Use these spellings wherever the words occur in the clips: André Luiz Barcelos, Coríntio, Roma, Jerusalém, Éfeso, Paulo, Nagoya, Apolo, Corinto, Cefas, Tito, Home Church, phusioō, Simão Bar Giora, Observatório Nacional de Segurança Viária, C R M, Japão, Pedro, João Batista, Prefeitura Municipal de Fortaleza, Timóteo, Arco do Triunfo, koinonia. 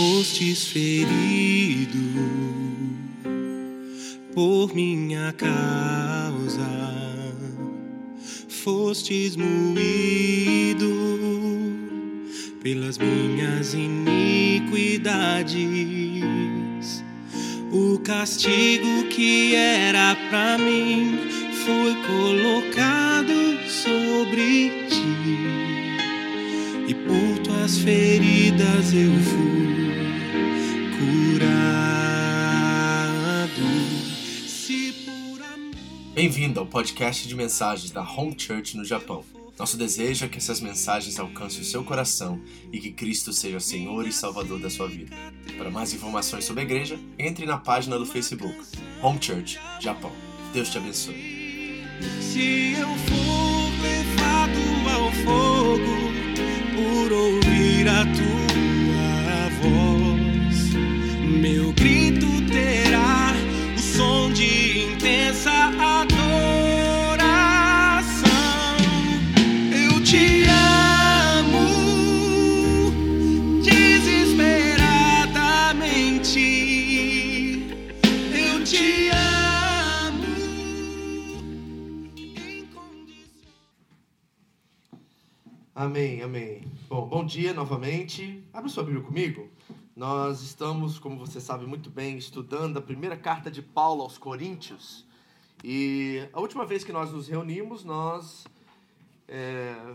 fostes ferido por minha causa, fostes moído pelas minhas iniquidades. O castigo que era pra mim foi colocado sobre ti, e por tuas feridas eu fui curado. Bem-vindo ao podcast de mensagens da Home Church no Japão. Nosso desejo é que essas mensagens alcancem o seu coração e que Cristo seja o Senhor e Salvador da sua vida. Para mais informações sobre a igreja, entre na página do Facebook, Home Church, Japão. Deus te abençoe. Se eu for levado ao fogo por ouvir a tua voz, meu grito terá o som de intensa adoração. Amém, amém. Bom dia novamente. Abra sua Bíblia comigo. Nós estamos, como você sabe muito bem, estudando a primeira carta de Paulo aos Coríntios. E a última vez que nós nos reunimos, nós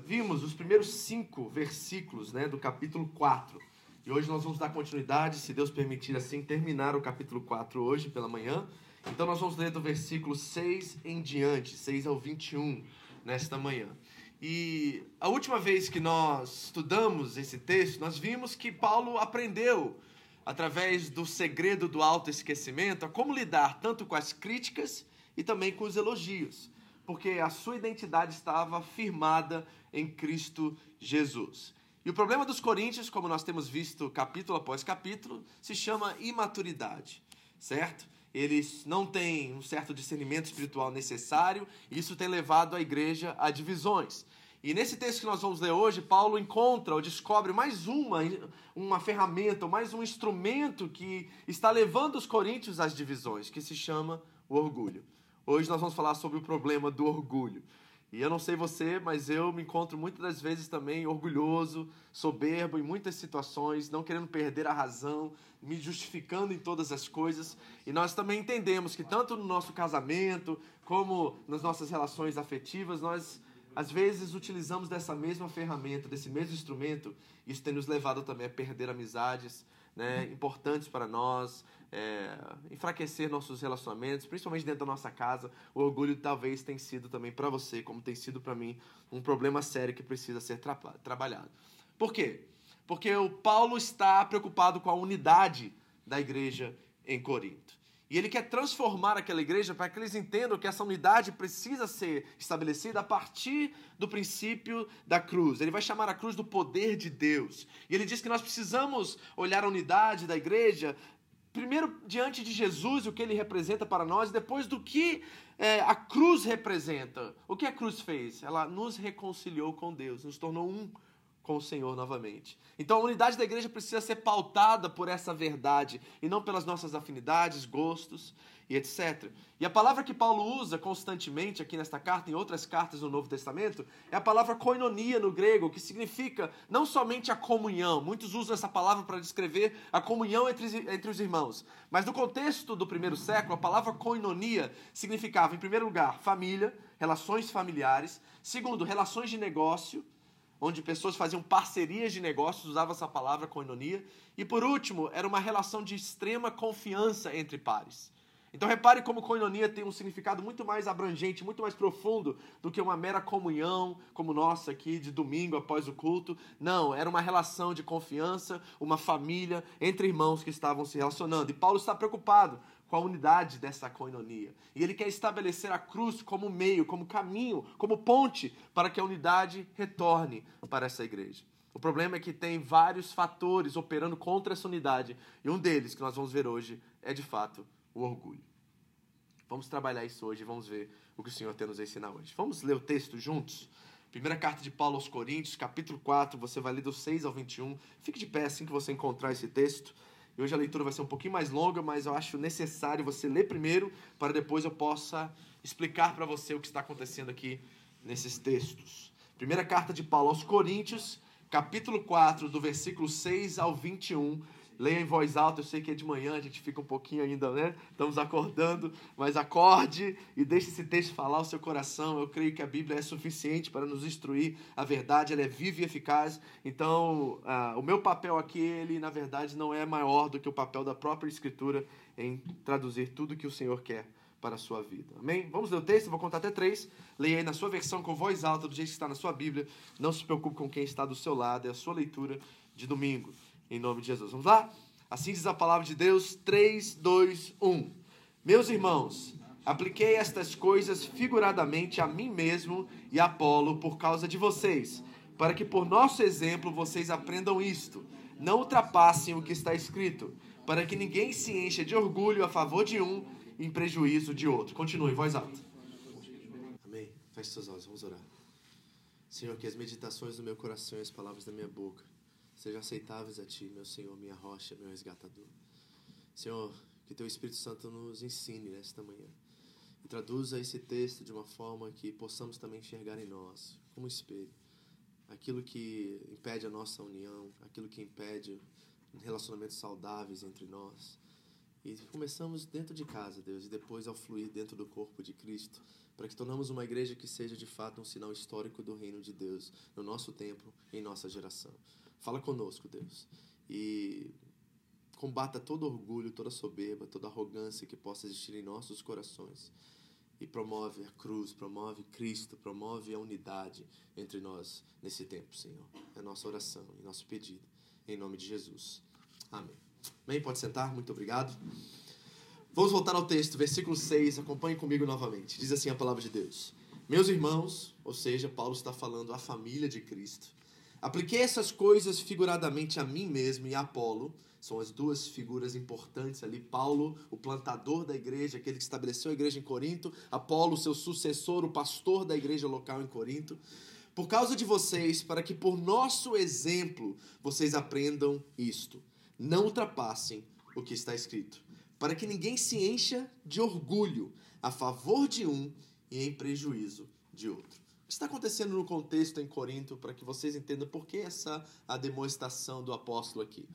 vimos os primeiros 5 versículos, né, do capítulo 4. E hoje nós vamos dar continuidade, se Deus permitir assim, terminar o capítulo 4 hoje pela manhã. Então nós vamos ler do versículo 6 em diante, 6 ao 21, nesta manhã. E a última vez que nós estudamos esse texto, nós vimos que Paulo aprendeu, através do segredo do autoesquecimento, a como lidar tanto com as críticas e também com os elogios, porque a sua identidade estava firmada em Cristo Jesus. E o problema dos coríntios, como nós temos visto capítulo após capítulo, se chama imaturidade, certo? Eles não têm um certo discernimento espiritual necessário, e isso tem levado a igreja a divisões. E nesse texto que nós vamos ler hoje, Paulo encontra ou descobre mais uma ferramenta, mais um instrumento que está levando os coríntios às divisões, que se chama o orgulho. Hoje nós vamos falar sobre o problema do orgulho. E eu não sei você, mas eu me encontro muitas das vezes também orgulhoso, soberbo em muitas situações, não querendo perder a razão, me justificando em todas as coisas. E nós também entendemos que tanto no nosso casamento, como nas nossas relações afetivas, nós às vezes utilizamos dessa mesma ferramenta, desse mesmo instrumento. Isso tem nos levado também a perder amizades, né, importantes para nós, enfraquecer nossos relacionamentos, principalmente dentro da nossa casa. O orgulho talvez tenha sido também para você, como tem sido para mim, um problema sério que precisa ser trabalhado. Por quê? Porque o Paulo está preocupado com a unidade da igreja em Corinto. E ele quer transformar aquela igreja para que eles entendam que essa unidade precisa ser estabelecida a partir do princípio da cruz. Ele vai chamar a cruz do poder de Deus. E ele diz que nós precisamos olhar a unidade da igreja primeiro diante de Jesus, o que ele representa para nós, e depois do que a cruz representa. O que a cruz fez? Ela nos reconciliou com Deus, nos tornou um com o Senhor novamente. Então a unidade da igreja precisa ser pautada por essa verdade, e não pelas nossas afinidades, gostos e etc. E a palavra que Paulo usa constantemente aqui nesta carta, em outras cartas do Novo Testamento, é a palavra koinonia no grego, que significa não somente a comunhão. Muitos usam essa palavra para descrever a comunhão entre os irmãos. Mas no contexto do primeiro século, a palavra koinonia significava, em primeiro lugar, família, relações familiares. Segundo, relações de negócio, onde pessoas faziam parcerias de negócios, usava essa palavra, koinonia. E por último, era uma relação de extrema confiança entre pares. Então repare como koinonia tem um significado muito mais abrangente, muito mais profundo do que uma mera comunhão, como nossa aqui, de domingo após o culto. Não, era uma relação de confiança, uma família entre irmãos que estavam se relacionando. E Paulo está preocupado com a unidade dessa koinonia. E ele quer estabelecer a cruz como meio, como caminho, como ponte para que a unidade retorne para essa igreja. O problema é que tem vários fatores operando contra essa unidade, e um deles que nós vamos ver hoje é, de fato, o orgulho. Vamos trabalhar isso hoje e vamos ver o que o Senhor tem a nos ensinar hoje. Vamos ler o texto juntos? Primeira carta de Paulo aos Coríntios, capítulo 4, você vai ler do 6 ao 21. Fique de pé assim que você encontrar esse texto. E hoje a leitura vai ser um pouquinho mais longa, mas eu acho necessário você ler primeiro, para depois eu possa explicar para você o que está acontecendo aqui nesses textos. Primeira carta de Paulo aos Coríntios, capítulo 4, do versículo 6 ao 21. Leia em voz alta, eu sei que é de manhã, a gente fica um pouquinho ainda, né? Estamos acordando, mas acorde e deixe esse texto falar o seu coração. Eu creio que a Bíblia é suficiente para nos instruir. A verdade, ela é viva e eficaz. Então, o meu papel aqui, ele na verdade não é maior do que o papel da própria Escritura em traduzir tudo que o Senhor quer para a sua vida. Amém? Vamos ler o texto, eu vou contar até 3. Leia aí na sua versão, com voz alta, do jeito que está na sua Bíblia. Não se preocupe com quem está do seu lado, é a sua leitura de domingo. Em nome de Jesus. Vamos lá? Assim diz a palavra de Deus, 3, 2, 1. Meus irmãos, apliquei estas coisas figuradamente a mim mesmo e a Apolo por causa de vocês, para que por nosso exemplo vocês aprendam isto. Não ultrapassem o que está escrito, para que ninguém se encha de orgulho a favor de um em prejuízo de outro. Continue, voz alta. Amém. Feche suas olhos, vamos orar. Senhor, que as meditações do meu coração e as palavras da minha boca sejam aceitáveis a Ti, meu Senhor, minha rocha, meu resgatador. Senhor, que Teu Espírito Santo nos ensine nesta manhã. E traduza esse texto de uma forma que possamos também enxergar em nós, como espelho, aquilo que impede a nossa união, aquilo que impede relacionamentos saudáveis entre nós. E começamos dentro de casa, Deus, e depois ao fluir dentro do corpo de Cristo, para que tornamos uma igreja que seja de fato um sinal histórico do reino de Deus, no nosso tempo, em nossa geração. Fala conosco, Deus, e combata todo orgulho, toda soberba, toda arrogância que possa existir em nossos corações. E promove a cruz, promove Cristo, promove a unidade entre nós nesse tempo, Senhor. É nossa oração, é nosso pedido, em nome de Jesus. Amém. Amém? Pode sentar, muito obrigado. Vamos voltar ao texto, versículo 6, acompanhe comigo novamente. Diz assim a palavra de Deus. Meus irmãos, ou seja, Paulo está falando à família de Cristo. Apliquei essas coisas figuradamente a mim mesmo e a Apolo, são as duas figuras importantes ali, Paulo, o plantador da igreja, aquele que estabeleceu a igreja em Corinto, Apolo, seu sucessor, o pastor da igreja local em Corinto, por causa de vocês, para que por nosso exemplo vocês aprendam isto, não ultrapassem o que está escrito, para que ninguém se encha de orgulho a favor de um e em prejuízo de outro. O que está acontecendo no contexto em Corinto, para que vocês entendam por que a demonstração do apóstolo aqui.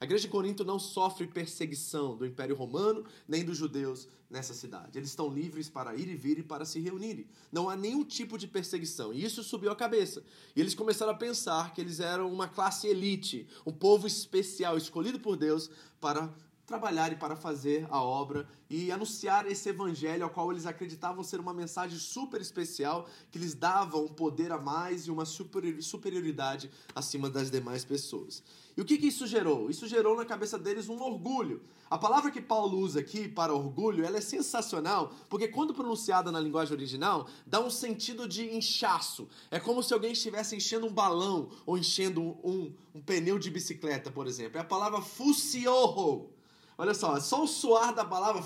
A igreja de Corinto não sofre perseguição do Império Romano, nem dos judeus nessa cidade. Eles estão livres para ir e vir e para se reunirem. Não há nenhum tipo de perseguição. E isso subiu a cabeça. E eles começaram a pensar que eles eram uma classe elite, um povo especial, escolhido por Deus para trabalhar e para fazer a obra e anunciar esse evangelho ao qual eles acreditavam ser uma mensagem super especial que lhes dava um poder a mais e uma superioridade acima das demais pessoas. E o que isso gerou? Isso gerou na cabeça deles um orgulho. A palavra que Paulo usa aqui para orgulho, ela é sensacional, porque quando pronunciada na linguagem original, dá um sentido de inchaço. É como se alguém estivesse enchendo um balão ou enchendo um pneu de bicicleta, por exemplo. É a palavra phusioō. Olha só o soar da palavra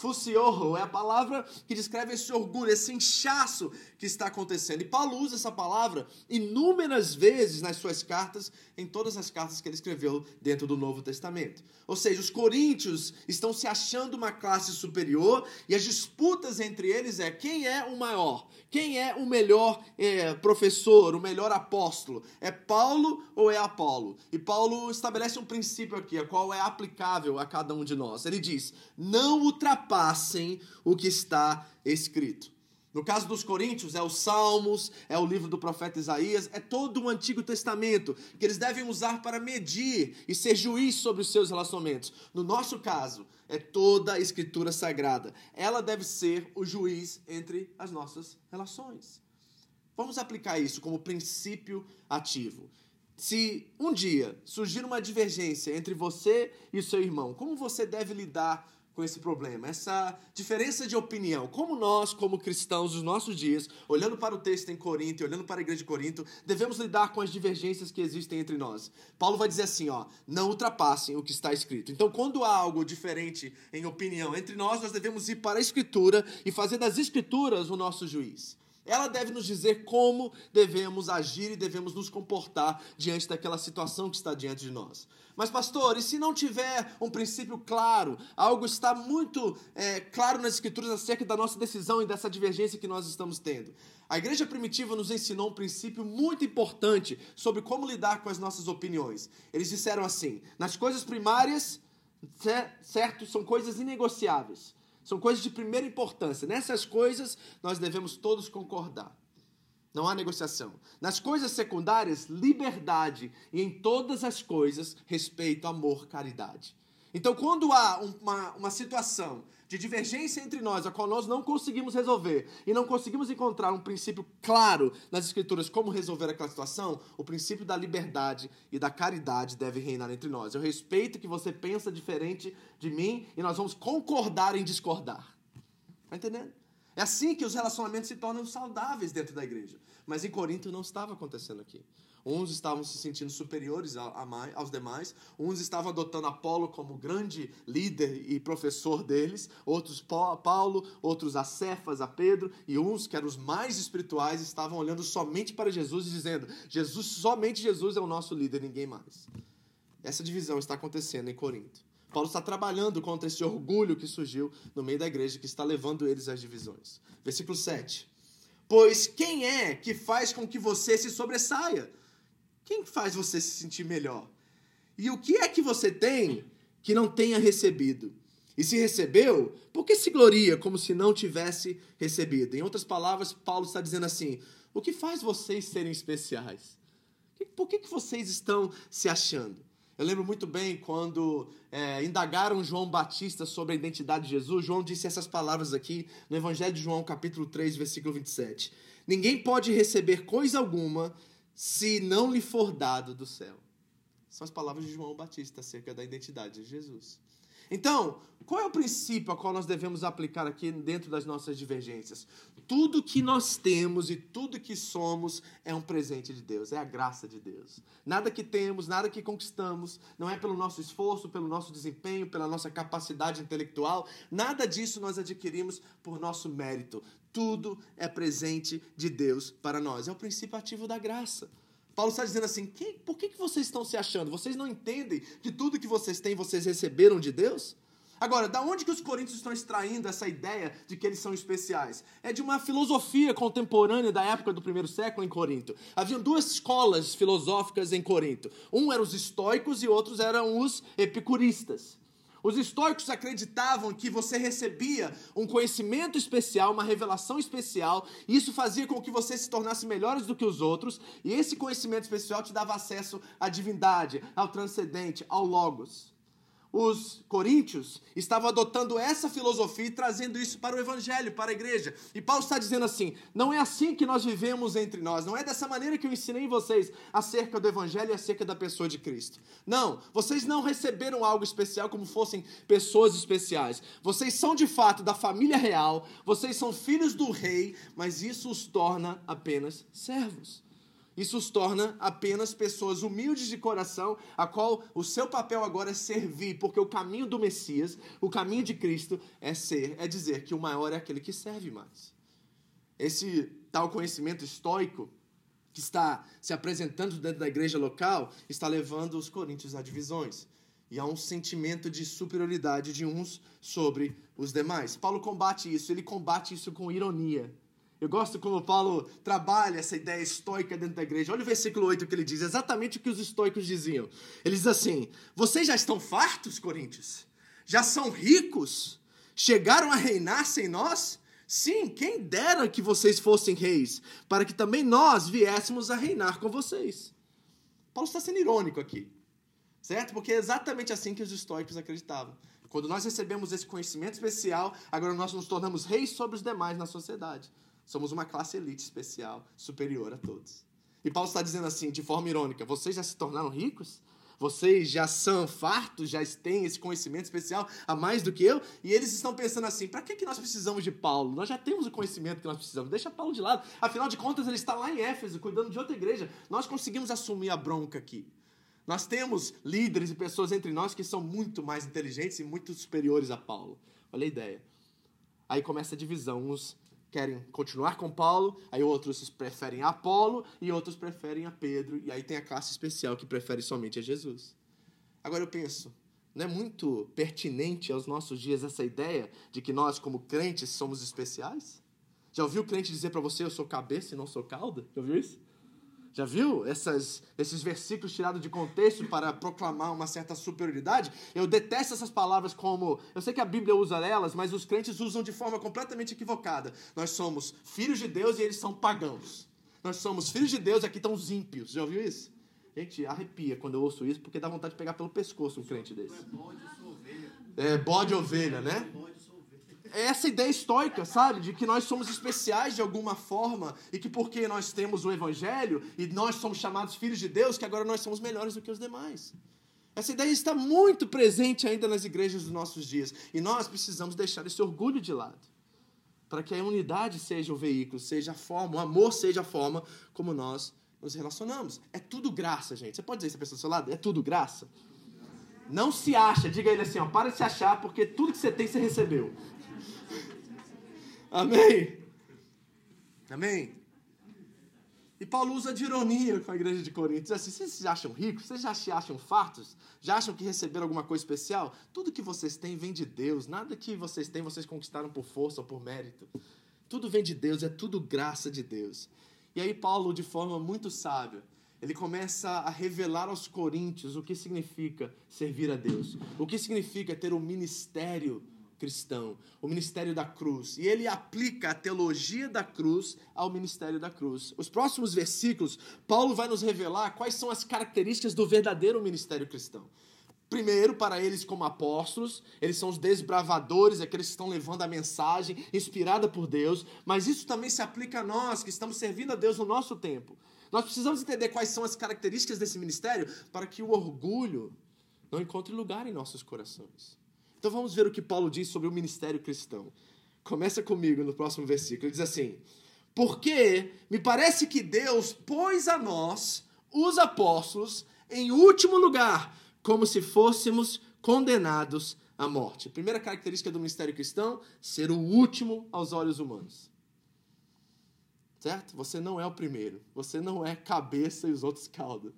phusioō é a palavra que descreve esse orgulho, esse inchaço que está acontecendo. E Paulo usa essa palavra inúmeras vezes nas suas cartas, em todas as cartas que ele escreveu dentro do Novo Testamento. Ou seja, os coríntios estão se achando uma classe superior e as disputas entre eles é quem é o maior, quem é o melhor professor, o melhor apóstolo. É Paulo ou é Apolo? E Paulo estabelece um princípio aqui, a qual é aplicável a cada um de nós. Ele diz, não ultrapassem o que está escrito. No caso dos coríntios, é os Salmos, é o livro do profeta Isaías, é todo o Antigo Testamento que eles devem usar para medir e ser juiz sobre os seus relacionamentos. No nosso caso, é toda a Escritura Sagrada. Ela deve ser o juiz entre as nossas relações. Vamos aplicar isso como princípio ativo. Se um dia surgir uma divergência entre você e o seu irmão, como você deve lidar com esse problema, essa diferença de opinião, como nós, como cristãos, nos nossos dias, olhando para o texto em Corinto e olhando para a igreja de Corinto, devemos lidar com as divergências que existem entre nós. Paulo vai dizer assim, não ultrapassem o que está escrito. Então, quando há algo diferente em opinião entre nós devemos ir para a Escritura e fazer das Escrituras o nosso juiz. Ela deve nos dizer como devemos agir e devemos nos comportar diante daquela situação que está diante de nós. Mas, pastor, e se não tiver um princípio claro, algo está muito claro nas Escrituras acerca da nossa decisão e dessa divergência que nós estamos tendo? A igreja primitiva nos ensinou um princípio muito importante sobre como lidar com as nossas opiniões. Eles disseram assim: nas coisas primárias, certo, são coisas inegociáveis. São coisas de primeira importância. Nessas coisas, nós devemos todos concordar. Não há negociação. Nas coisas secundárias, liberdade. E em todas as coisas, respeito, amor, caridade. Então, quando há uma situação de divergência entre nós, a qual nós não conseguimos resolver, e não conseguimos encontrar um princípio claro nas Escrituras como resolver aquela situação, o princípio da liberdade e da caridade deve reinar entre nós. Eu respeito que você pensa diferente de mim, e nós vamos concordar em discordar. Está entendendo? É assim que os relacionamentos se tornam saudáveis dentro da igreja. Mas em Corinto não estava acontecendo aqui. Uns estavam se sentindo superiores aos demais, uns estavam adotando Apolo como grande líder e professor deles, outros Paulo, outros a Cefas, a Pedro, e uns que eram os mais espirituais estavam olhando somente para Jesus e dizendo: Jesus, somente Jesus é o nosso líder, ninguém mais. Essa divisão está acontecendo em Corinto. Paulo está trabalhando contra esse orgulho que surgiu no meio da igreja, que está levando eles às divisões. Versículo 7. Pois quem é que faz com que você se sobressaia? Quem faz você se sentir melhor? E o que é que você tem que não tenha recebido? E se recebeu, por que se gloria como se não tivesse recebido? Em outras palavras, Paulo está dizendo assim: o que faz vocês serem especiais? Por que vocês estão se achando? Eu lembro muito bem quando indagaram João Batista sobre a identidade de Jesus. João disse essas palavras aqui no Evangelho de João, capítulo 3, versículo 27. Ninguém pode receber coisa alguma se não lhe for dado do céu. São as palavras de João Batista acerca da identidade de Jesus. Então, qual é o princípio a qual nós devemos aplicar aqui dentro das nossas divergências? Tudo que nós temos e tudo que somos é um presente de Deus, é a graça de Deus. Nada que temos, nada que conquistamos, não é pelo nosso esforço, pelo nosso desempenho, pela nossa capacidade intelectual, nada disso nós adquirimos por nosso mérito. Tudo é presente de Deus para nós. É o princípio ativo da graça. Paulo está dizendo assim: por que vocês estão se achando? Vocês não entendem que tudo que vocês têm, vocês receberam de Deus? Agora, da onde que os coríntios estão extraindo essa ideia de que eles são especiais? É de uma filosofia contemporânea da época do primeiro século em Corinto. Havia duas escolas filosóficas em Corinto. Um eram os estoicos e outros eram os epicuristas. Os estoicos acreditavam que você recebia um conhecimento especial, uma revelação especial, e isso fazia com que você se tornasse melhores do que os outros, e esse conhecimento especial te dava acesso à divindade, ao transcendente, ao Logos. Os coríntios estavam adotando essa filosofia e trazendo isso para o evangelho, para a igreja. E Paulo está dizendo assim: não é assim que nós vivemos entre nós, não é dessa maneira que eu ensinei vocês acerca do evangelho e acerca da pessoa de Cristo. Não, vocês não receberam algo especial como fossem pessoas especiais. Vocês são de fato da família real, vocês são filhos do rei, mas isso os torna apenas servos. Isso os torna apenas pessoas humildes de coração, a qual o seu papel agora é servir, porque o caminho do Messias, o caminho de Cristo é dizer que o maior é aquele que serve mais. Esse tal conhecimento estoico que está se apresentando dentro da igreja local está levando os coríntios a divisões. E há um sentimento de superioridade de uns sobre os demais. Paulo combate isso, ele combate isso com ironia. Eu gosto como Paulo trabalha essa ideia estoica dentro da igreja. Olha o versículo 8 que ele diz, exatamente o que os estoicos diziam. Ele diz assim: vocês já estão fartos, coríntios? Já são ricos? Chegaram a reinar sem nós? Sim, quem dera que vocês fossem reis, para que também nós viéssemos a reinar com vocês. Paulo está sendo irônico aqui, certo? Porque é exatamente assim que os estoicos acreditavam. Quando nós recebemos esse conhecimento especial, agora nós nos tornamos reis sobre os demais na sociedade. Somos uma classe elite especial, superior a todos. E Paulo está dizendo assim, de forma irônica: vocês já se tornaram ricos? Vocês já são fartos? Já têm esse conhecimento especial a mais do que eu? E eles estão pensando assim: para que nós precisamos de Paulo? Nós já temos o conhecimento que nós precisamos. Deixa Paulo de lado. Afinal de contas, ele está lá em Éfeso, cuidando de outra igreja. Nós conseguimos assumir a bronca aqui. Nós temos líderes e pessoas entre nós que são muito mais inteligentes e muito superiores a Paulo. Olha a ideia. Aí começa a divisão, uns querem continuar com Paulo, aí outros preferem a Apolo e outros preferem a Pedro, e aí tem a classe especial que prefere somente a Jesus. Agora eu penso, não é muito pertinente aos nossos dias essa ideia de que nós, como crentes, somos especiais? Já ouviu o crente dizer para você, eu sou cabeça e não sou cauda? Já ouviu isso? Já viu esses versículos tirados de contexto para proclamar uma certa superioridade? Eu detesto essas palavras como... Eu sei que a Bíblia usa elas, mas os crentes usam de forma completamente equivocada. Nós somos filhos de Deus e eles são pagãos. Nós somos filhos de Deus e aqui estão os ímpios. Já ouviu isso? Gente, arrepia quando eu ouço isso, porque dá vontade de pegar pelo pescoço um crente desse. É bode ou ovelha, né? É essa ideia estoica, sabe? De que nós somos especiais de alguma forma e que porque nós temos o Evangelho e nós somos chamados filhos de Deus, que agora nós somos melhores do que os demais. Essa ideia está muito presente ainda nas igrejas dos nossos dias. E nós precisamos deixar esse orgulho de lado. Para que a unidade seja o veículo, seja a forma, o amor seja a forma como nós nos relacionamos. É tudo graça, gente. Você pode dizer isso para a pessoa do seu lado? É tudo graça? Não se acha. Diga a ele assim, ó, para de se achar, porque tudo que você tem, você recebeu. Amém? Amém? E Paulo usa de ironia com a igreja de Corinto. Diz assim, vocês se acham ricos? Vocês já se acham fartos? Já acham que receberam alguma coisa especial? Tudo que vocês têm vem de Deus. Nada que vocês têm, vocês conquistaram por força ou por mérito. Tudo vem de Deus, é tudo graça de Deus. E aí Paulo, de forma muito sábia, ele começa a revelar aos coríntios o que significa servir a Deus. O que significa ter um ministério cristão, o ministério da cruz. E ele aplica a teologia da cruz ao ministério da cruz. Os próximos versículos, Paulo vai nos revelar quais são as características do verdadeiro ministério cristão. Primeiro, para eles como apóstolos, eles são os desbravadores, aqueles que estão levando a mensagem inspirada por Deus, mas isso também se aplica a nós, que estamos servindo a Deus no nosso tempo. Nós precisamos entender quais são as características desse ministério para que o orgulho não encontre lugar em nossos corações. Então vamos ver o que Paulo diz sobre o ministério cristão. Começa comigo no próximo versículo. Ele diz assim, porque me parece que Deus pôs a nós, os apóstolos, em último lugar, como se fôssemos condenados à morte. A primeira característica do ministério cristão, ser o último aos olhos humanos. Certo? Você não é o primeiro. Você não é cabeça e os outros cauda.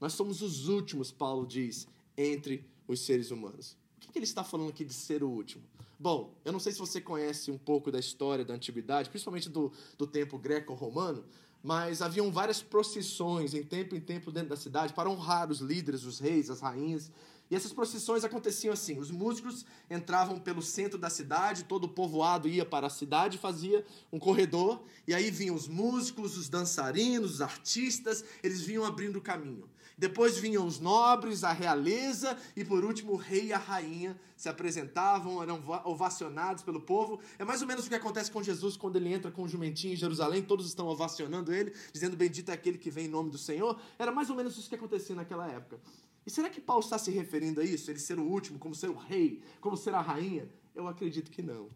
Nós somos os últimos, Paulo diz, entre os seres humanos. O que ele está falando aqui de ser o último? Bom, eu não sei se você conhece um pouco da história da antiguidade, principalmente do tempo greco-romano, mas haviam várias procissões em tempo dentro da cidade para honrar os líderes, os reis, as rainhas. E essas procissões aconteciam assim, os músicos entravam pelo centro da cidade, todo o povoado ia para a cidade, fazia um corredor, e aí vinham os músicos, os dançarinos, os artistas, eles vinham abrindo o caminho. Depois vinham os nobres, a realeza, e por último o rei e a rainha se apresentavam, eram ovacionados pelo povo. É mais ou menos o que acontece com Jesus quando ele entra com o jumentinho em Jerusalém, todos estão ovacionando ele, dizendo bendito é aquele que vem em nome do Senhor. Era mais ou menos isso que acontecia naquela época. E será que Paulo está se referindo a isso? Ele ser o último, como ser o rei, como ser a rainha? Eu acredito que não.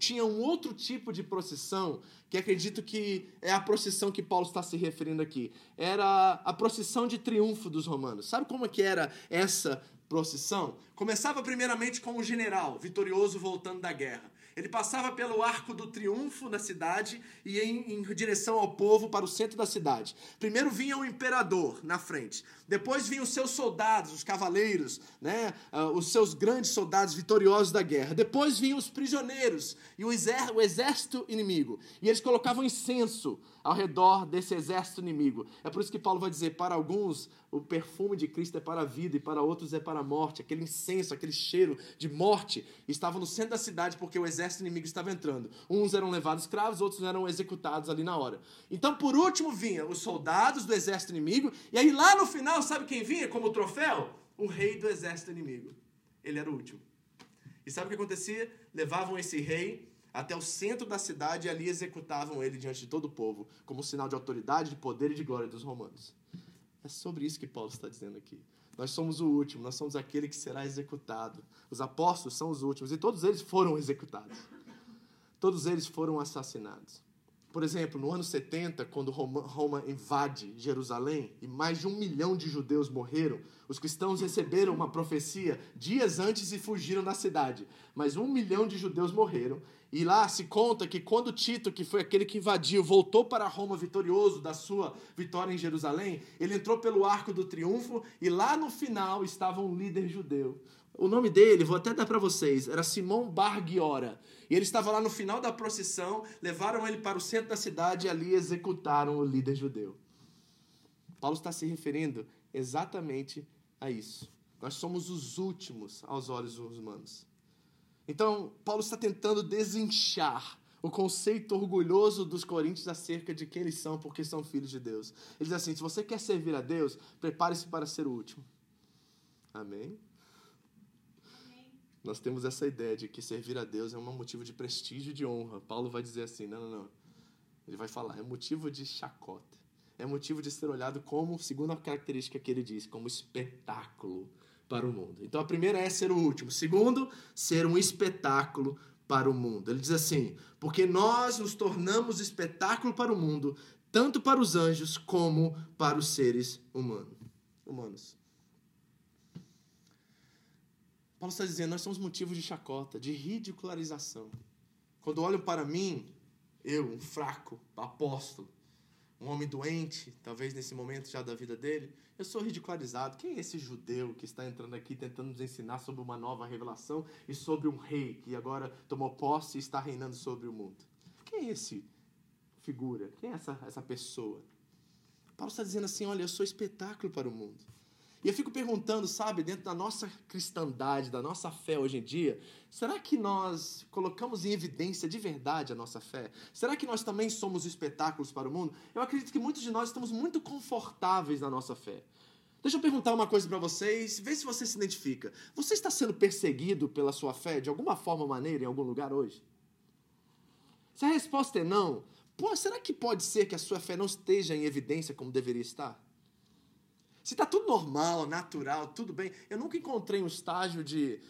Tinha um outro tipo de procissão, que acredito que é a procissão que Paulo está se referindo aqui. Era a procissão de triunfo dos romanos. Sabe como é que era essa procissão? Começava primeiramente com um general vitorioso voltando da guerra. Ele passava pelo Arco do Triunfo na cidade e ia em direção ao povo para o centro da cidade. Primeiro vinha o imperador na frente. Depois vinham os seus soldados, os cavaleiros, né? Os seus grandes soldados vitoriosos da guerra. Depois vinham os prisioneiros e o exército inimigo. E eles colocavam incenso ao redor desse exército inimigo. É por isso que Paulo vai dizer, para alguns o perfume de Cristo é para a vida e para outros é para a morte. Aquele incenso, aquele cheiro de morte estava no centro da cidade porque o exército inimigo estava entrando. Uns eram levados escravos, outros eram executados ali na hora. Então, por último, vinha os soldados do exército inimigo e aí lá no final, sabe quem vinha como troféu? O rei do exército inimigo. Ele era o último. E sabe o que acontecia? Levavam esse rei até o centro da cidade e ali executavam ele diante de todo o povo, como um sinal de autoridade, de poder e de glória dos romanos. É sobre isso que Paulo está dizendo aqui. Nós somos o último, nós somos aquele que será executado. Os apóstolos são os últimos e todos eles foram executados. Todos eles foram assassinados. Por exemplo, no ano 70, quando Roma invade Jerusalém e mais de 1 milhão de judeus morreram, os cristãos receberam uma profecia dias antes e fugiram da cidade. Mas 1 milhão de judeus morreram E lá se conta que quando Tito, que foi aquele que invadiu, voltou para Roma vitorioso da sua vitória em Jerusalém, ele entrou pelo Arco do Triunfo e lá no final estava um líder judeu. O nome dele, vou até dar para vocês, era Simão Bar Giora. E ele estava lá no final da procissão, levaram ele para o centro da cidade e ali executaram o líder judeu. Paulo está se referindo exatamente a isso. Nós somos os últimos aos olhos humanos. Então, Paulo está tentando desinchar o conceito orgulhoso dos coríntios acerca de quem eles são, porque são filhos de Deus. Ele diz assim, se você quer servir a Deus, prepare-se para ser o último. Amém? Amém? Nós temos essa ideia de que servir a Deus é um motivo de prestígio e de honra. Paulo vai dizer assim, não. Ele vai falar, é motivo de chacota. É motivo de ser olhado como, segundo a característica que ele diz, como espetáculo para o mundo. Então a primeira é ser o último. Segundo, ser um espetáculo para o mundo. Ele diz assim, porque nós nos tornamos espetáculo para o mundo, tanto para os anjos como para os seres humanos. Paulo está dizendo, nós somos motivo de chacota, de ridicularização. Quando olham para mim, eu, um fraco apóstolo, um homem doente, talvez nesse momento já da vida dele, eu sou ridicularizado. Quem é esse judeu que está entrando aqui tentando nos ensinar sobre uma nova revelação e sobre um rei que agora tomou posse e está reinando sobre o mundo? Quem é esse figura? Quem é essa pessoa? Paulo está dizendo assim, olha, eu sou espetáculo para o mundo. E eu fico perguntando, sabe, dentro da nossa cristandade, da nossa fé hoje em dia, será que nós colocamos em evidência de verdade a nossa fé? Será que nós também somos espetáculos para o mundo? Eu acredito que muitos de nós estamos muito confortáveis na nossa fé. Deixa eu perguntar uma coisa para vocês, vê se você se identifica. Você está sendo perseguido pela sua fé de alguma forma ou maneira em algum lugar hoje? Se a resposta é não, será que pode ser que a sua fé não esteja em evidência como deveria estar? Se está tudo normal, natural, tudo bem. Eu nunca encontrei um estágio de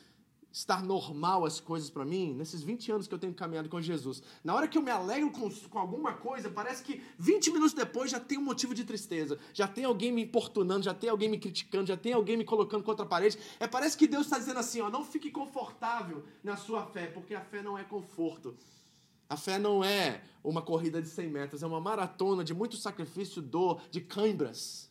estar normal as coisas para mim nesses 20 anos que eu tenho caminhado com Jesus. Na hora que eu me alegro com alguma coisa, parece que 20 minutos depois já tem um motivo de tristeza. Já tem alguém me importunando, já tem alguém me criticando, já tem alguém me colocando contra a parede. Parece que Deus está dizendo assim, ó, não fique confortável na sua fé, porque a fé não é conforto. A fé não é uma corrida de 100 metros, é uma maratona de muito sacrifício, dor, de cãibras.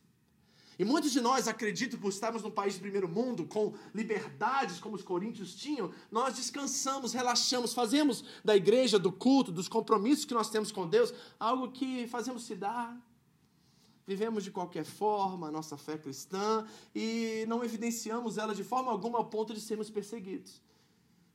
E muitos de nós, acredito, por estarmos num país de primeiro mundo, com liberdades como os coríntios tinham, nós descansamos, relaxamos, fazemos da igreja, do culto, dos compromissos que nós temos com Deus, algo que fazemos se dar. Vivemos de qualquer forma a nossa fé cristã e não evidenciamos ela de forma alguma ao ponto de sermos perseguidos.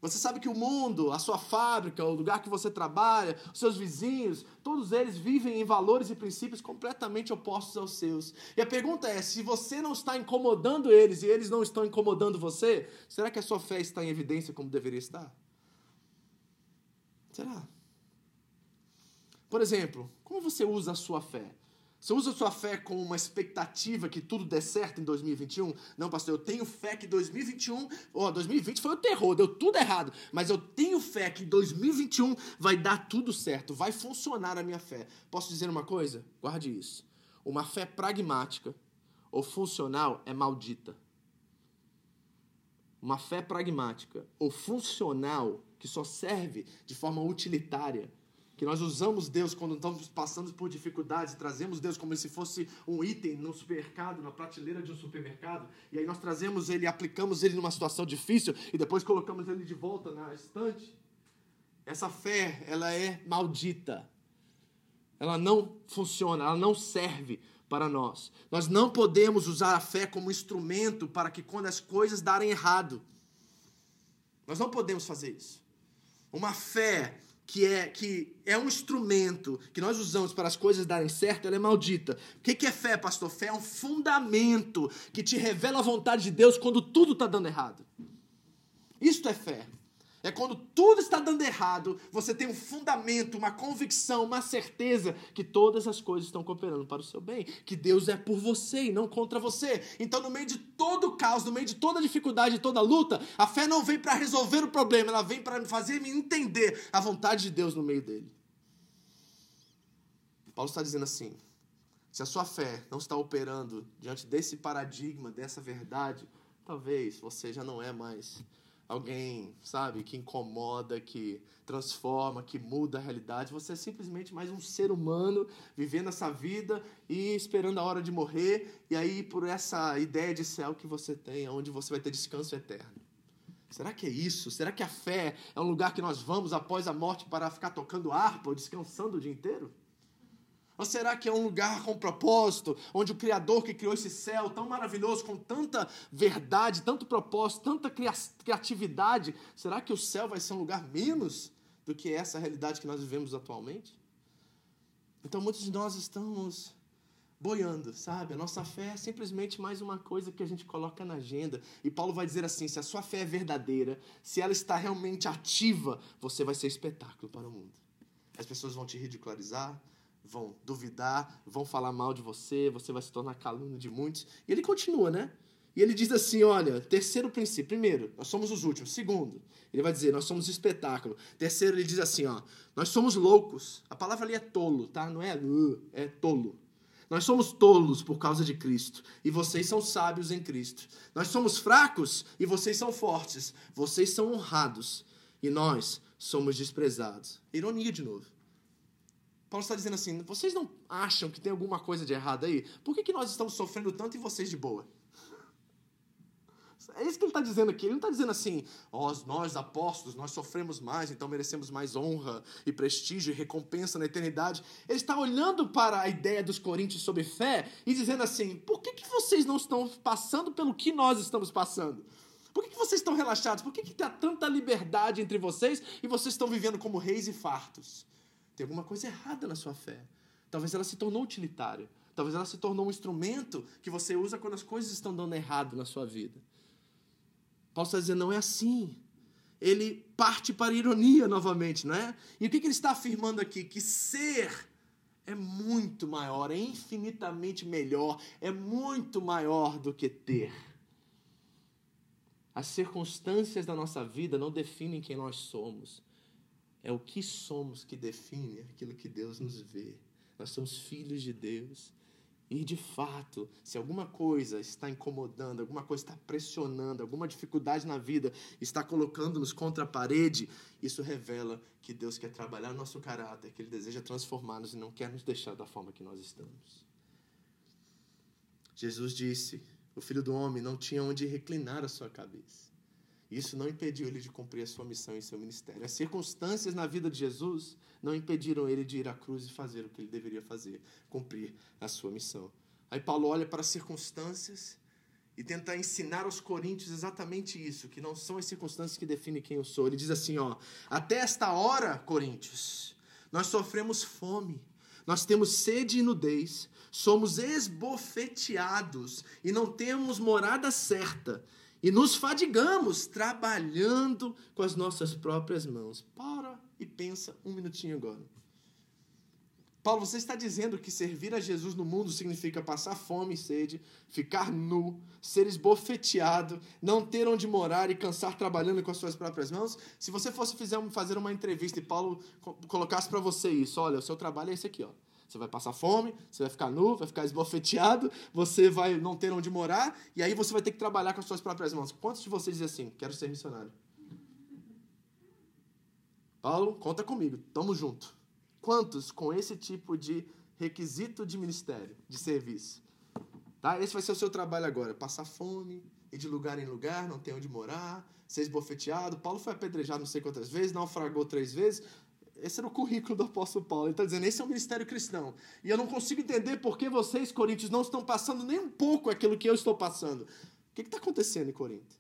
Você sabe que o mundo, a sua fábrica, o lugar que você trabalha, os seus vizinhos, todos eles vivem em valores e princípios completamente opostos aos seus. E a pergunta é, se você não está incomodando eles e eles não estão incomodando você, será que a sua fé está em evidência como deveria estar? Será? Por exemplo, como você usa a sua fé? Você usa a sua fé com uma expectativa que tudo dê certo em 2021? Não, pastor, eu tenho fé que 2020 foi o terror, deu tudo errado. Mas eu tenho fé que 2021 vai dar tudo certo, vai funcionar a minha fé. Posso dizer uma coisa? Guarde isso. Uma fé pragmática ou funcional é maldita. Uma fé pragmática ou funcional que só serve de forma utilitária, que nós usamos Deus quando estamos passando por dificuldades, trazemos Deus como se fosse um item no supermercado, na prateleira de um supermercado, e aí nós trazemos ele, aplicamos ele numa situação difícil, e depois colocamos ele de volta na estante. Essa fé, ela é maldita. Ela não funciona, ela não serve para nós. Nós não podemos usar a fé como instrumento para que quando as coisas darem errado. Nós não podemos fazer isso. Uma fé que é um instrumento que nós usamos para as coisas darem certo, ela é maldita. O que é fé, pastor? Fé é um fundamento que te revela a vontade de Deus quando tudo está dando errado. Isto é fé. É quando tudo está dando errado, você tem um fundamento, uma convicção, uma certeza que todas as coisas estão cooperando para o seu bem, que Deus é por você e não contra você. Então, no meio de todo o caos, no meio de toda a dificuldade, toda a luta, a fé não vem para resolver o problema, ela vem para fazer-me entender a vontade de Deus no meio dele. Paulo está dizendo assim, se a sua fé não está operando diante desse paradigma, dessa verdade, talvez você já não é mais alguém, sabe, que incomoda, que transforma, que muda a realidade. Você é simplesmente mais um ser humano vivendo essa vida e esperando a hora de morrer, e aí por essa ideia de céu que você tem, onde você vai ter descanso eterno. Será que é isso? Será que a fé é um lugar que nós vamos após a morte para ficar tocando harpa ou descansando o dia inteiro? Ou será que é um lugar com propósito, onde o Criador que criou esse céu tão maravilhoso, com tanta verdade, tanto propósito, tanta criatividade, será que o céu vai ser um lugar menos do que essa realidade que nós vivemos atualmente? Então, muitos de nós estamos boiando, sabe? A nossa fé é simplesmente mais uma coisa que a gente coloca na agenda. E Paulo vai dizer assim, se a sua fé é verdadeira, se ela está realmente ativa, você vai ser espetáculo para o mundo. As pessoas vão te ridicularizar, vão duvidar, vão falar mal de você, você vai se tornar calúnia de muitos. E ele continua, né? E ele diz assim, olha, terceiro princípio. Primeiro, nós somos os últimos. Segundo, ele vai dizer, nós somos espetáculo. Terceiro, ele diz assim, ó, nós somos loucos. A palavra ali é tolo, tá? Não é é tolo. Nós somos tolos por causa de Cristo, e vocês são sábios em Cristo. Nós somos fracos, e vocês são fortes. Vocês são honrados, e nós somos desprezados. Ironia de novo. Paulo está dizendo assim, vocês não acham que tem alguma coisa de errado aí? Por que nós estamos sofrendo tanto e vocês de boa? É isso que ele está dizendo aqui. Ele não está dizendo assim, nós apóstolos, nós sofremos mais, então merecemos mais honra e prestígio e recompensa na eternidade. Ele está olhando para a ideia dos coríntios sobre fé e dizendo assim, por que vocês não estão passando pelo que nós estamos passando? Por que vocês estão relaxados? Por que há tanta liberdade entre vocês e vocês estão vivendo como reis e fartos? Tem alguma coisa errada na sua fé. Talvez ela se tornou utilitária. Talvez ela se tornou um instrumento que você usa quando as coisas estão dando errado na sua vida. Paulo está dizendo, não é assim. Ele parte para a ironia novamente, não é? E o que ele está afirmando aqui? Que ser é muito maior, é infinitamente melhor, é muito maior do que ter. As circunstâncias da nossa vida não definem quem nós somos. É o que somos que define aquilo que Deus nos vê. Nós somos filhos de Deus. E, de fato, se alguma coisa está incomodando, alguma coisa está pressionando, alguma dificuldade na vida está colocando-nos contra a parede, isso revela que Deus quer trabalhar o nosso caráter, que Ele deseja transformar-nos e não quer nos deixar da forma que nós estamos. Jesus disse, o Filho do Homem não tinha onde reclinar a sua cabeça. Isso não impediu ele de cumprir a sua missão e seu ministério. As circunstâncias na vida de Jesus não impediram ele de ir à cruz e fazer o que ele deveria fazer, cumprir a sua missão. Aí Paulo olha para as circunstâncias e tenta ensinar aos coríntios exatamente isso, que não são as circunstâncias que definem quem eu sou. Ele diz assim, ó, até esta hora, coríntios, nós sofremos fome, nós temos sede e nudez, somos esbofeteados e não temos morada certa, e nos fadigamos trabalhando com as nossas próprias mãos. Para e pensa um minutinho agora. Paulo, você está dizendo que servir a Jesus no mundo significa passar fome e sede, ficar nu, ser esbofeteado, não ter onde morar e cansar trabalhando com as suas próprias mãos? Se você fosse fazer uma entrevista e Paulo colocasse para você isso, olha, o seu trabalho é esse aqui, ó. Você vai passar fome, você vai ficar nu, vai ficar esbofeteado, você vai não ter onde morar, e aí você vai ter que trabalhar com as suas próprias mãos. Quantos de vocês dizem assim, quero ser missionário? Paulo, conta comigo, tamo junto. Quantos com esse tipo de requisito de ministério, de serviço? Tá? Esse vai ser o seu trabalho agora, passar fome, ir de lugar em lugar, não ter onde morar, ser esbofeteado. Paulo foi apedrejado não sei quantas vezes, naufragou 3 vezes... Esse era o currículo do apóstolo Paulo. Ele está dizendo, esse é o ministério cristão. E eu não consigo entender por que vocês, coríntios, não estão passando nem um pouco aquilo que eu estou passando. O que está acontecendo em Corinto?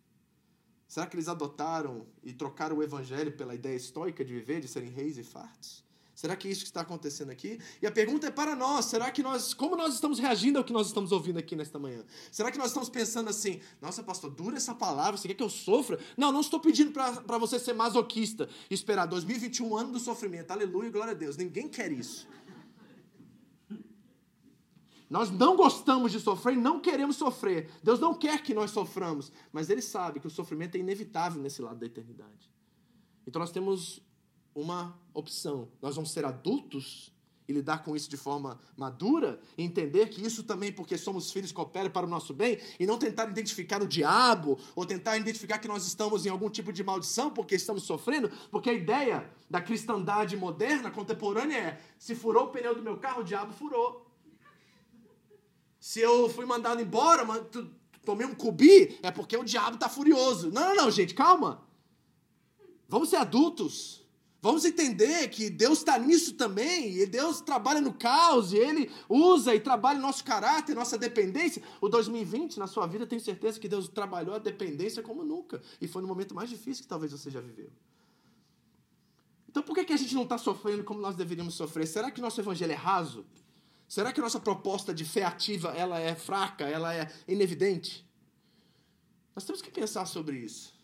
Será que eles adotaram e trocaram o evangelho pela ideia estoica de viver, de serem reis e fartos? Será que é isso que está acontecendo aqui? E a pergunta é para nós. Será que como nós estamos reagindo ao que nós estamos ouvindo aqui nesta manhã? Será que nós estamos pensando assim, nossa, pastor, dura essa palavra, você quer que eu sofra? Não, não estou pedindo para você ser masoquista e esperar 2021, ano do sofrimento. Aleluia, glória a Deus. Ninguém quer isso. Nós não gostamos de sofrer e não queremos sofrer. Deus não quer que nós soframos. Mas Ele sabe que o sofrimento é inevitável nesse lado da eternidade. Então nós temos uma opção, nós vamos ser adultos e lidar com isso de forma madura, e entender que isso também, porque somos filhos, coopera para o nosso bem, e não tentar identificar o diabo, ou tentar identificar que nós estamos em algum tipo de maldição porque estamos sofrendo, porque a ideia da cristandade moderna, contemporânea é, se furou o pneu do meu carro, o diabo furou. Se eu fui mandado embora, tomei um cubi, é porque o diabo está furioso. Não, gente, calma. Vamos ser adultos. Vamos entender que Deus está nisso também, e Deus trabalha no caos, e Ele usa e trabalha o nosso caráter, nossa dependência. O 2020, na sua vida, tenho certeza que Deus trabalhou a dependência como nunca, e foi no momento mais difícil que talvez você já viveu. Então, por que a gente não está sofrendo como nós deveríamos sofrer? Será que o nosso evangelho é raso? Será que a nossa proposta de fé ativa, ela é fraca, ela é inevidente? Nós temos que pensar sobre isso.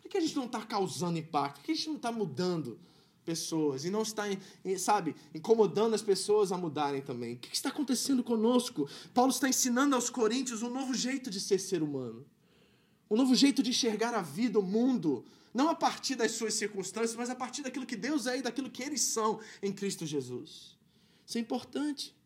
Por que a gente não está causando impacto? Por que a gente não está mudando pessoas? E não está, incomodando as pessoas a mudarem também? O que está acontecendo conosco? Paulo está ensinando aos coríntios um novo jeito de ser humano. Um novo jeito de enxergar a vida, o mundo. Não a partir das suas circunstâncias, mas a partir daquilo que Deus é e daquilo que eles são em Cristo Jesus. Isso é importante.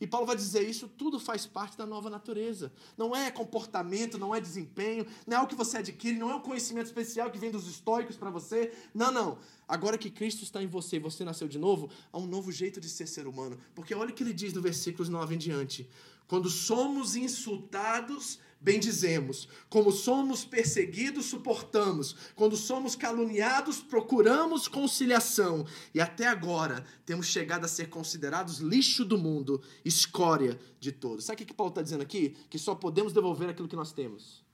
E Paulo vai dizer isso, tudo faz parte da nova natureza. Não é comportamento, não é desempenho, não é o que você adquire, não é um conhecimento especial que vem dos estoicos para você. Não. Agora que Cristo está em você e você nasceu de novo, há um novo jeito de ser humano. Porque olha o que ele diz no versículos 9 em diante. Quando somos insultados, bendizemos. Como somos perseguidos, suportamos. Quando somos caluniados, procuramos conciliação. E até agora, temos chegado a ser considerados lixo do mundo, escória de todos. Sabe o que Paulo está dizendo aqui? Que só podemos devolver aquilo que nós temos.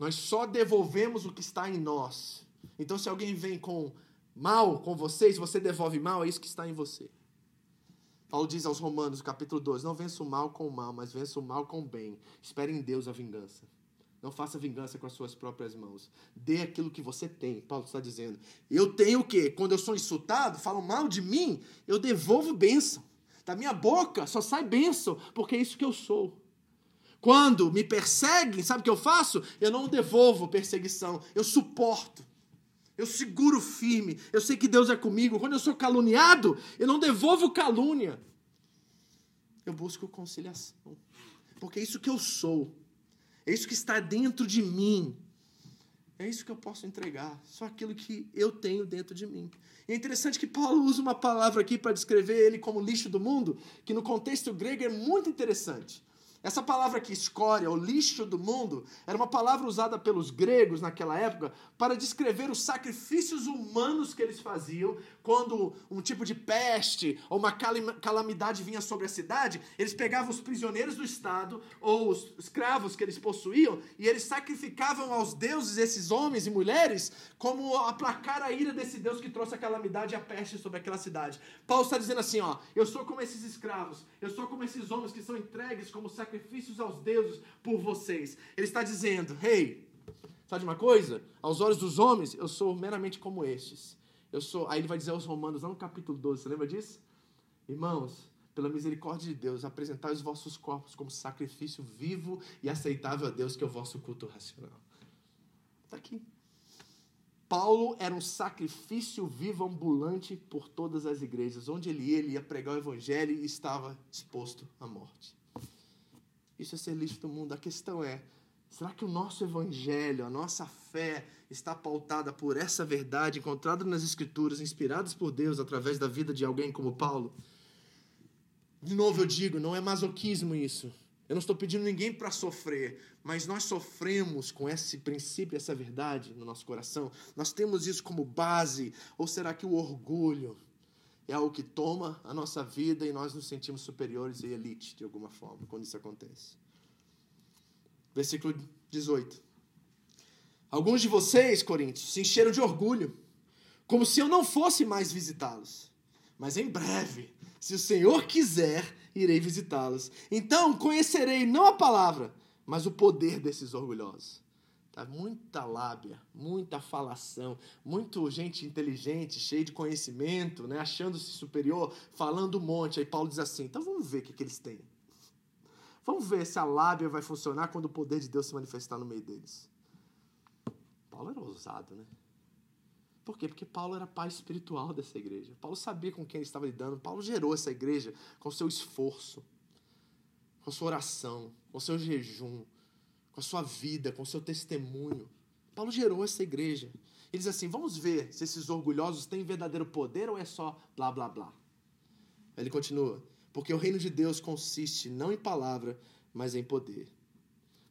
Nós só devolvemos o que está em nós. Então, se alguém vem com mal com vocês, você devolve mal, é isso que está em você. Paulo diz aos Romanos, capítulo 12, não vença o mal com o mal, mas vença o mal com o bem. Espere em Deus a vingança. Não faça vingança com as suas próprias mãos. Dê aquilo que você tem. Paulo está dizendo, eu tenho o quê? Quando eu sou insultado, falam mal de mim, eu devolvo bênção. Da minha boca só sai bênção, porque é isso que eu sou. Quando me perseguem, sabe o que eu faço? Eu não devolvo perseguição, eu suporto. Eu seguro firme, eu sei que Deus é comigo. Quando eu sou caluniado, eu não devolvo calúnia. Eu busco conciliação. Porque é isso que eu sou. É isso que está dentro de mim. É isso que eu posso entregar. Só aquilo que eu tenho dentro de mim. E é interessante que Paulo usa uma palavra aqui para descrever ele como lixo do mundo, que no contexto grego é muito interessante. Essa palavra aqui, escória, o lixo do mundo, era uma palavra usada pelos gregos naquela época para descrever os sacrifícios humanos que eles faziam quando um tipo de peste ou uma calamidade vinha sobre a cidade. Eles pegavam os prisioneiros do Estado ou os escravos que eles possuíam e eles sacrificavam aos deuses esses homens e mulheres como aplacar a ira desse Deus que trouxe a calamidade e a peste sobre aquela cidade. Paulo está dizendo assim, eu sou como esses escravos, eu sou como esses homens que são entregues como sacrifícios aos deuses por vocês. Ele está dizendo, sabe uma coisa? Aos olhos dos homens, eu sou meramente como estes. Eu sou, aí ele vai dizer aos Romanos, lá no capítulo 12, você lembra disso? Irmãos, pela misericórdia de Deus, apresentai os vossos corpos como sacrifício vivo e aceitável a Deus, que é o vosso culto racional. Está aqui. Paulo era um sacrifício vivo ambulante por todas as igrejas. Onde ele ia pregar o evangelho e estava exposto à morte. Isso é ser lixo do mundo. A questão é, será que o nosso evangelho, a nossa fé, está pautada por essa verdade encontrada nas Escrituras, inspiradas por Deus através da vida de alguém como Paulo? De novo eu digo, não é masoquismo isso. Eu não estou pedindo ninguém para sofrer, mas nós sofremos com esse princípio, essa verdade no nosso coração. Nós temos isso como base, ou será que o orgulho é algo que toma a nossa vida e nós nos sentimos superiores e elite, de alguma forma, quando isso acontece? Versículo 18. Alguns de vocês, coríntios, se encheram de orgulho, como se eu não fosse mais visitá-los. Mas em breve, se o Senhor quiser, irei visitá-los. Então conhecerei não a palavra, mas o poder desses orgulhosos. Tá? Muita lábia, muita falação, muita gente inteligente, cheia de conhecimento, né? Achando-se superior, falando um monte. Aí Paulo diz assim, então vamos ver o que eles têm. Vamos ver se a lábia vai funcionar quando o poder de Deus se manifestar no meio deles. Paulo era ousado, né? Por quê? Porque Paulo era pai espiritual dessa igreja. Paulo sabia com quem ele estava lidando. Paulo gerou essa igreja com o seu esforço, com a sua oração, com o seu jejum, com a sua vida, com o seu testemunho. Paulo gerou essa igreja. Ele diz assim, vamos ver se esses orgulhosos têm verdadeiro poder ou é só blá, blá, blá. Aí ele continua, porque o reino de Deus consiste não em palavra, mas em poder.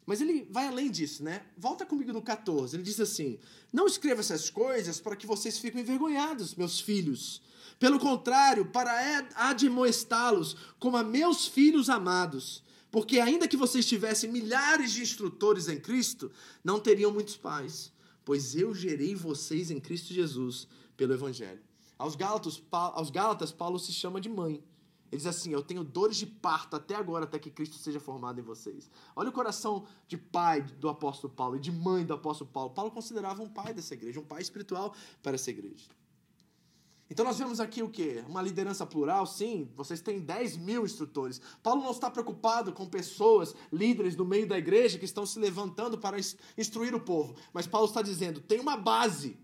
Mas ele vai além disso, né? Volta comigo no 14. Ele diz assim, não escreva essas coisas para que vocês fiquem envergonhados, meus filhos. Pelo contrário, para admoestá-los como a meus filhos amados. Porque ainda que vocês tivessem milhares de instrutores em Cristo, não teriam muitos pais. Pois eu gerei vocês em Cristo Jesus pelo Evangelho. Aos Gálatas, Paulo se chama de mãe. Ele diz assim, eu tenho dores de parto até agora, até que Cristo seja formado em vocês. Olha o coração de pai do apóstolo Paulo e de mãe do apóstolo Paulo. Paulo considerava um pai dessa igreja, um pai espiritual para essa igreja. Então nós vemos aqui o quê? Uma liderança plural, sim, vocês têm 10 mil instrutores. Paulo não está preocupado com pessoas, líderes no meio da igreja que estão se levantando para instruir o povo. Mas Paulo está dizendo, tem uma base.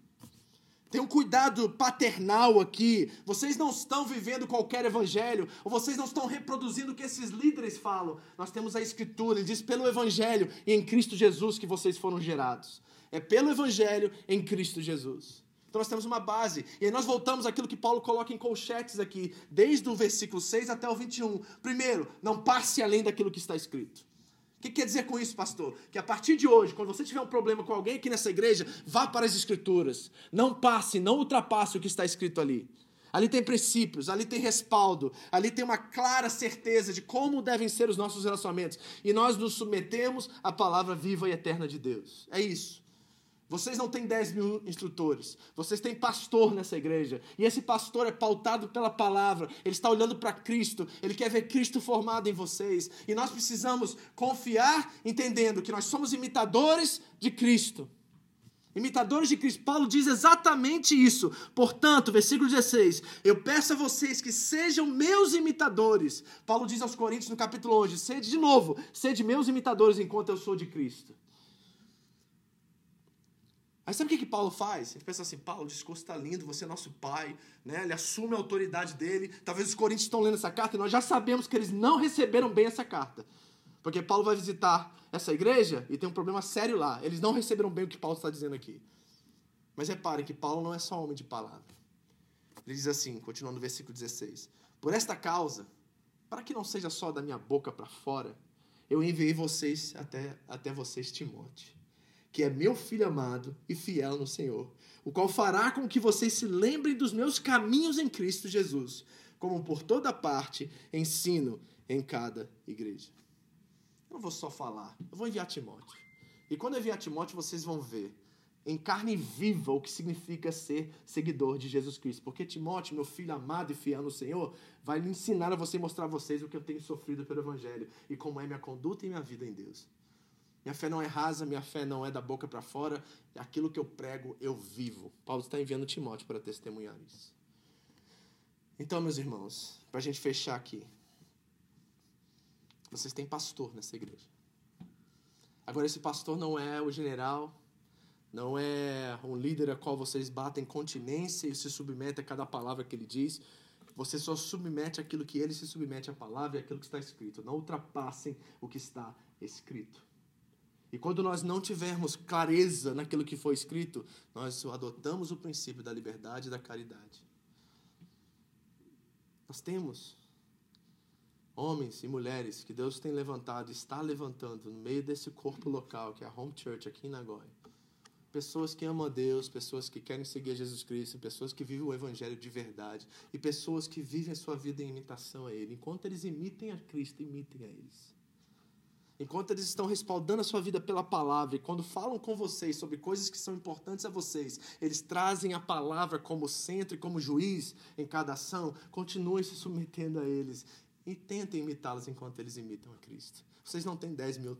Tem um cuidado paternal aqui. Vocês não estão vivendo qualquer evangelho, ou vocês não estão reproduzindo o que esses líderes falam. Nós temos a Escritura, ele diz, pelo Evangelho e em Cristo Jesus que vocês foram gerados. É pelo Evangelho em Cristo Jesus. Então nós temos uma base. E aí nós voltamos àquilo que Paulo coloca em colchetes aqui, desde o versículo 6 até o 21. Primeiro, não passe além daquilo que está escrito. O que quer dizer com isso, pastor? Que a partir de hoje, quando você tiver um problema com alguém aqui nessa igreja, vá para as Escrituras. Não passe, não ultrapasse o que está escrito ali. Ali tem princípios, ali tem respaldo, ali tem uma clara certeza de como devem ser os nossos relacionamentos. E nós nos submetemos à palavra viva e eterna de Deus. É isso. Vocês não têm 10 mil instrutores, vocês têm pastor nessa igreja, e esse pastor é pautado pela palavra, ele está olhando para Cristo, ele quer ver Cristo formado em vocês, e nós precisamos confiar, entendendo que nós somos imitadores de Cristo. Imitadores de Cristo. Paulo diz exatamente isso. Portanto, versículo 16, eu peço a vocês que sejam meus imitadores. Paulo diz aos Coríntios no capítulo 11, sede meus imitadores enquanto eu sou de Cristo. Aí sabe o que Paulo faz? Ele pensa assim, Paulo, o discurso está lindo, você é nosso pai, né? Ele assume a autoridade dele, talvez os coríntios estão lendo essa carta e nós já sabemos que eles não receberam bem essa carta, porque Paulo vai visitar essa igreja e tem um problema sério lá, eles não receberam bem o que Paulo está dizendo aqui. Mas reparem que Paulo não é só homem de palavra. Ele diz assim, continuando no versículo 16, por esta causa, para que não seja só da minha boca para fora, eu enviei vocês até vocês, Timóteo, que é meu filho amado e fiel no Senhor, o qual fará com que vocês se lembrem dos meus caminhos em Cristo Jesus, como por toda parte ensino em cada igreja. Eu não vou só falar, eu vou enviar Timóteo. E quando eu enviar Timóteo, vocês vão ver em carne viva o que significa ser seguidor de Jesus Cristo. Porque Timóteo, meu filho amado e fiel no Senhor, vai lhe ensinar a você e mostrar a vocês o que eu tenho sofrido pelo Evangelho e como é minha conduta e minha vida em Deus. Minha fé não é rasa, minha fé não é da boca para fora. Aquilo que eu prego, eu vivo. Paulo está enviando Timóteo para testemunhar isso. Então, meus irmãos, para a gente fechar aqui. Vocês têm pastor nessa igreja. Agora, esse pastor não é o general, não é um líder a qual vocês batem continência e se submetem a cada palavra que ele diz. Você só submete aquilo que ele se submete à palavra e aquilo que está escrito. Não ultrapassem o que está escrito. E quando nós não tivermos clareza naquilo que foi escrito, nós adotamos o princípio da liberdade e da caridade. Nós temos homens e mulheres que Deus tem levantado, está levantando no meio desse corpo local, que é a Home Church aqui em Nagoya. Pessoas que amam a Deus, pessoas que querem seguir Jesus Cristo, pessoas que vivem o Evangelho de verdade e pessoas que vivem a sua vida em imitação a Ele. Enquanto eles imitem a Cristo, imitem a eles. Enquanto eles estão respaldando a sua vida pela palavra, e quando falam com vocês sobre coisas que são importantes a vocês, eles trazem a palavra como centro e como juiz em cada ação, continuem se submetendo a eles e tentem imitá-los enquanto eles imitam a Cristo. Vocês não têm 10 mil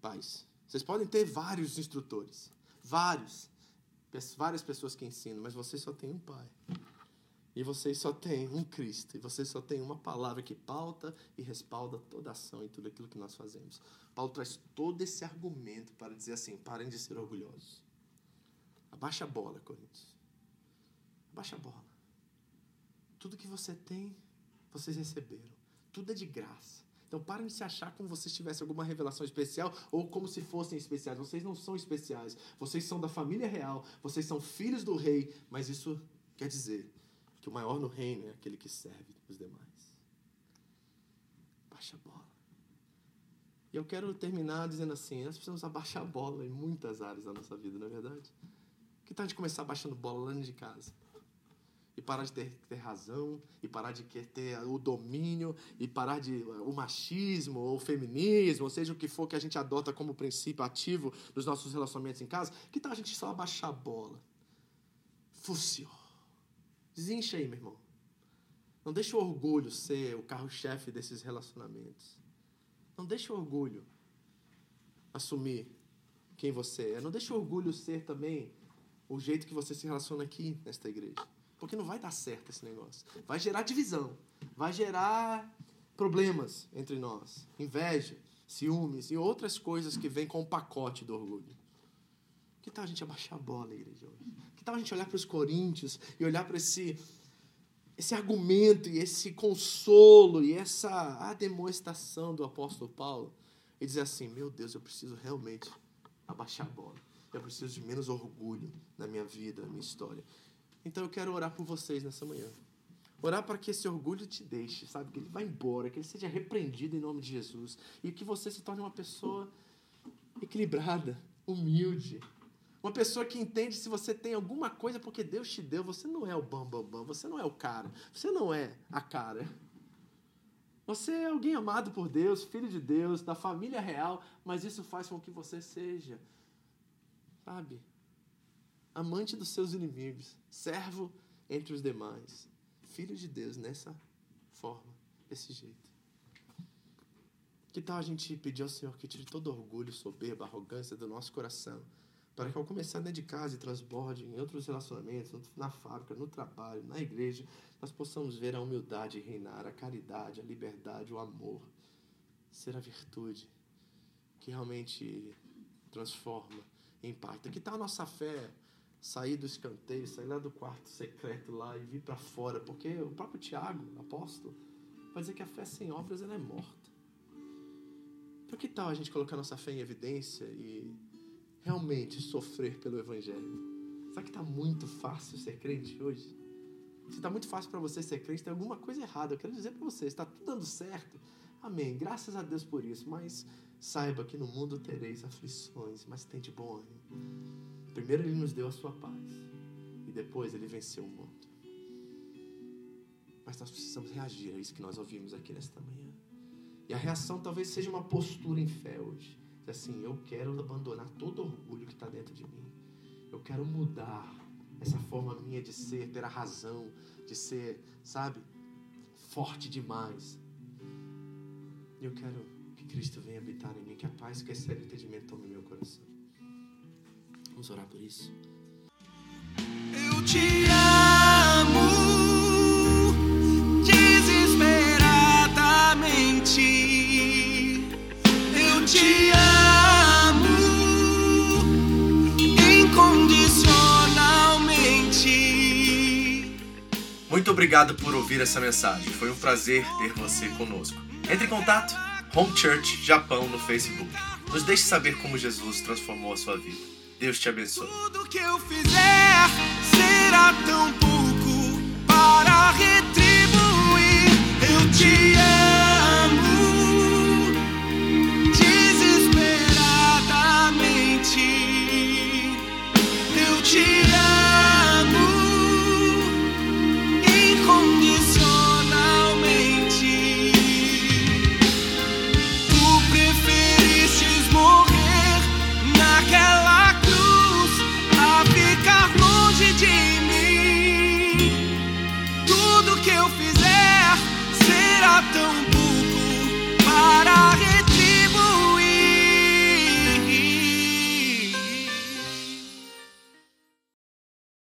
pais. Vocês podem ter vários instrutores, várias pessoas que ensinam, mas vocês só têm um pai. E vocês só têm um Cristo, e vocês só têm uma palavra que pauta e respalda toda ação e tudo aquilo que nós fazemos. Paulo traz todo esse argumento para dizer assim, parem de ser orgulhosos. Abaixa a bola, Coríntios. Baixa a bola. Tudo que você tem, vocês receberam. Tudo é de graça. Então, parem de se achar como se vocês tivessem alguma revelação especial ou como se fossem especiais. Vocês não são especiais. Vocês são da família real. Vocês são filhos do rei. Mas isso quer dizer que o maior no reino é aquele que serve os demais. Baixa a bola. E eu quero terminar dizendo assim, nós precisamos abaixar a bola em muitas áreas da nossa vida, não é verdade? Que tal a gente começar baixando bola lá dentro de casa? E parar de ter razão, e parar de ter o domínio, e parar de o machismo, ou o feminismo, ou seja, o que for que a gente adota como princípio ativo dos nossos relacionamentos em casa. Que tal a gente só abaixar a bola? Phusioō. Desincha aí, meu irmão. Não deixa o orgulho ser o carro-chefe desses relacionamentos. Não deixa o orgulho assumir quem você é. Não deixa o orgulho ser também o jeito que você se relaciona aqui nesta igreja. Porque não vai dar certo esse negócio. Vai gerar divisão. Vai gerar problemas entre nós. Inveja, ciúmes e outras coisas que vêm com o pacote do orgulho. Que tal a gente abaixar a bola, igreja, hoje? Que tal a gente olhar para os coríntios e olhar para esse argumento e esse consolo e essa demonstração do apóstolo Paulo e dizer assim, meu Deus, eu preciso realmente abaixar a bola. Eu preciso de menos orgulho na minha vida, na minha história. Então eu quero orar por vocês nessa manhã. Orar para que esse orgulho te deixe, sabe? Que ele vá embora, que ele seja repreendido em nome de Jesus. E que você se torne uma pessoa equilibrada, humilde. Uma pessoa que entende se você tem alguma coisa porque Deus te deu. Você não é o bambambam, você não é o cara, você não é a cara. Você é alguém amado por Deus, filho de Deus, da família real, mas isso faz com que você seja, sabe, amante dos seus inimigos, servo entre os demais, filho de Deus nessa forma, desse jeito. Que tal a gente pedir ao Senhor que tire todo orgulho, soberba, arrogância do nosso coração, para que ao começar dentro de casa e transborde em outros relacionamentos, na fábrica, no trabalho, na igreja, nós possamos ver a humildade reinar, a caridade, a liberdade, o amor, ser a virtude que realmente transforma e impacta. Que tal a nossa fé sair do escanteio, sair lá do quarto secreto lá e vir para fora? Porque o próprio Tiago, apóstolo, vai dizer que a fé sem obras ela é morta. Então, que tal a gente colocar nossa fé em evidência e realmente sofrer pelo Evangelho? Será que está muito fácil ser crente hoje? Se está muito fácil para você ser crente, tem alguma coisa errada. Eu quero dizer para você, está tudo dando certo. Amém. Graças a Deus por isso. Mas saiba que no mundo tereis aflições, mas tende bom ânimo. Primeiro Ele nos deu a sua paz e depois Ele venceu o mundo. Mas nós precisamos reagir a isso que nós ouvimos aqui nesta manhã. E a reação talvez seja uma postura em fé hoje. Diz assim, eu quero abandonar todo orgulho que está dentro de mim. Eu quero mudar essa forma minha de ser, ter a razão, de ser, sabe, forte demais. E eu quero que Cristo venha habitar em mim, que a paz que excede o entendimento tome meu coração. Vamos orar por isso. Eu te amo desesperadamente. Eu te amo incondicionalmente. Muito obrigado por ouvir essa mensagem. Foi um prazer ter você conosco. Entre em contato, Home Church Japão no Facebook. Nos deixe saber como Jesus transformou a sua vida. Deus te abençoe. Tudo que eu fizer será tão pouco para retribuir. Eu te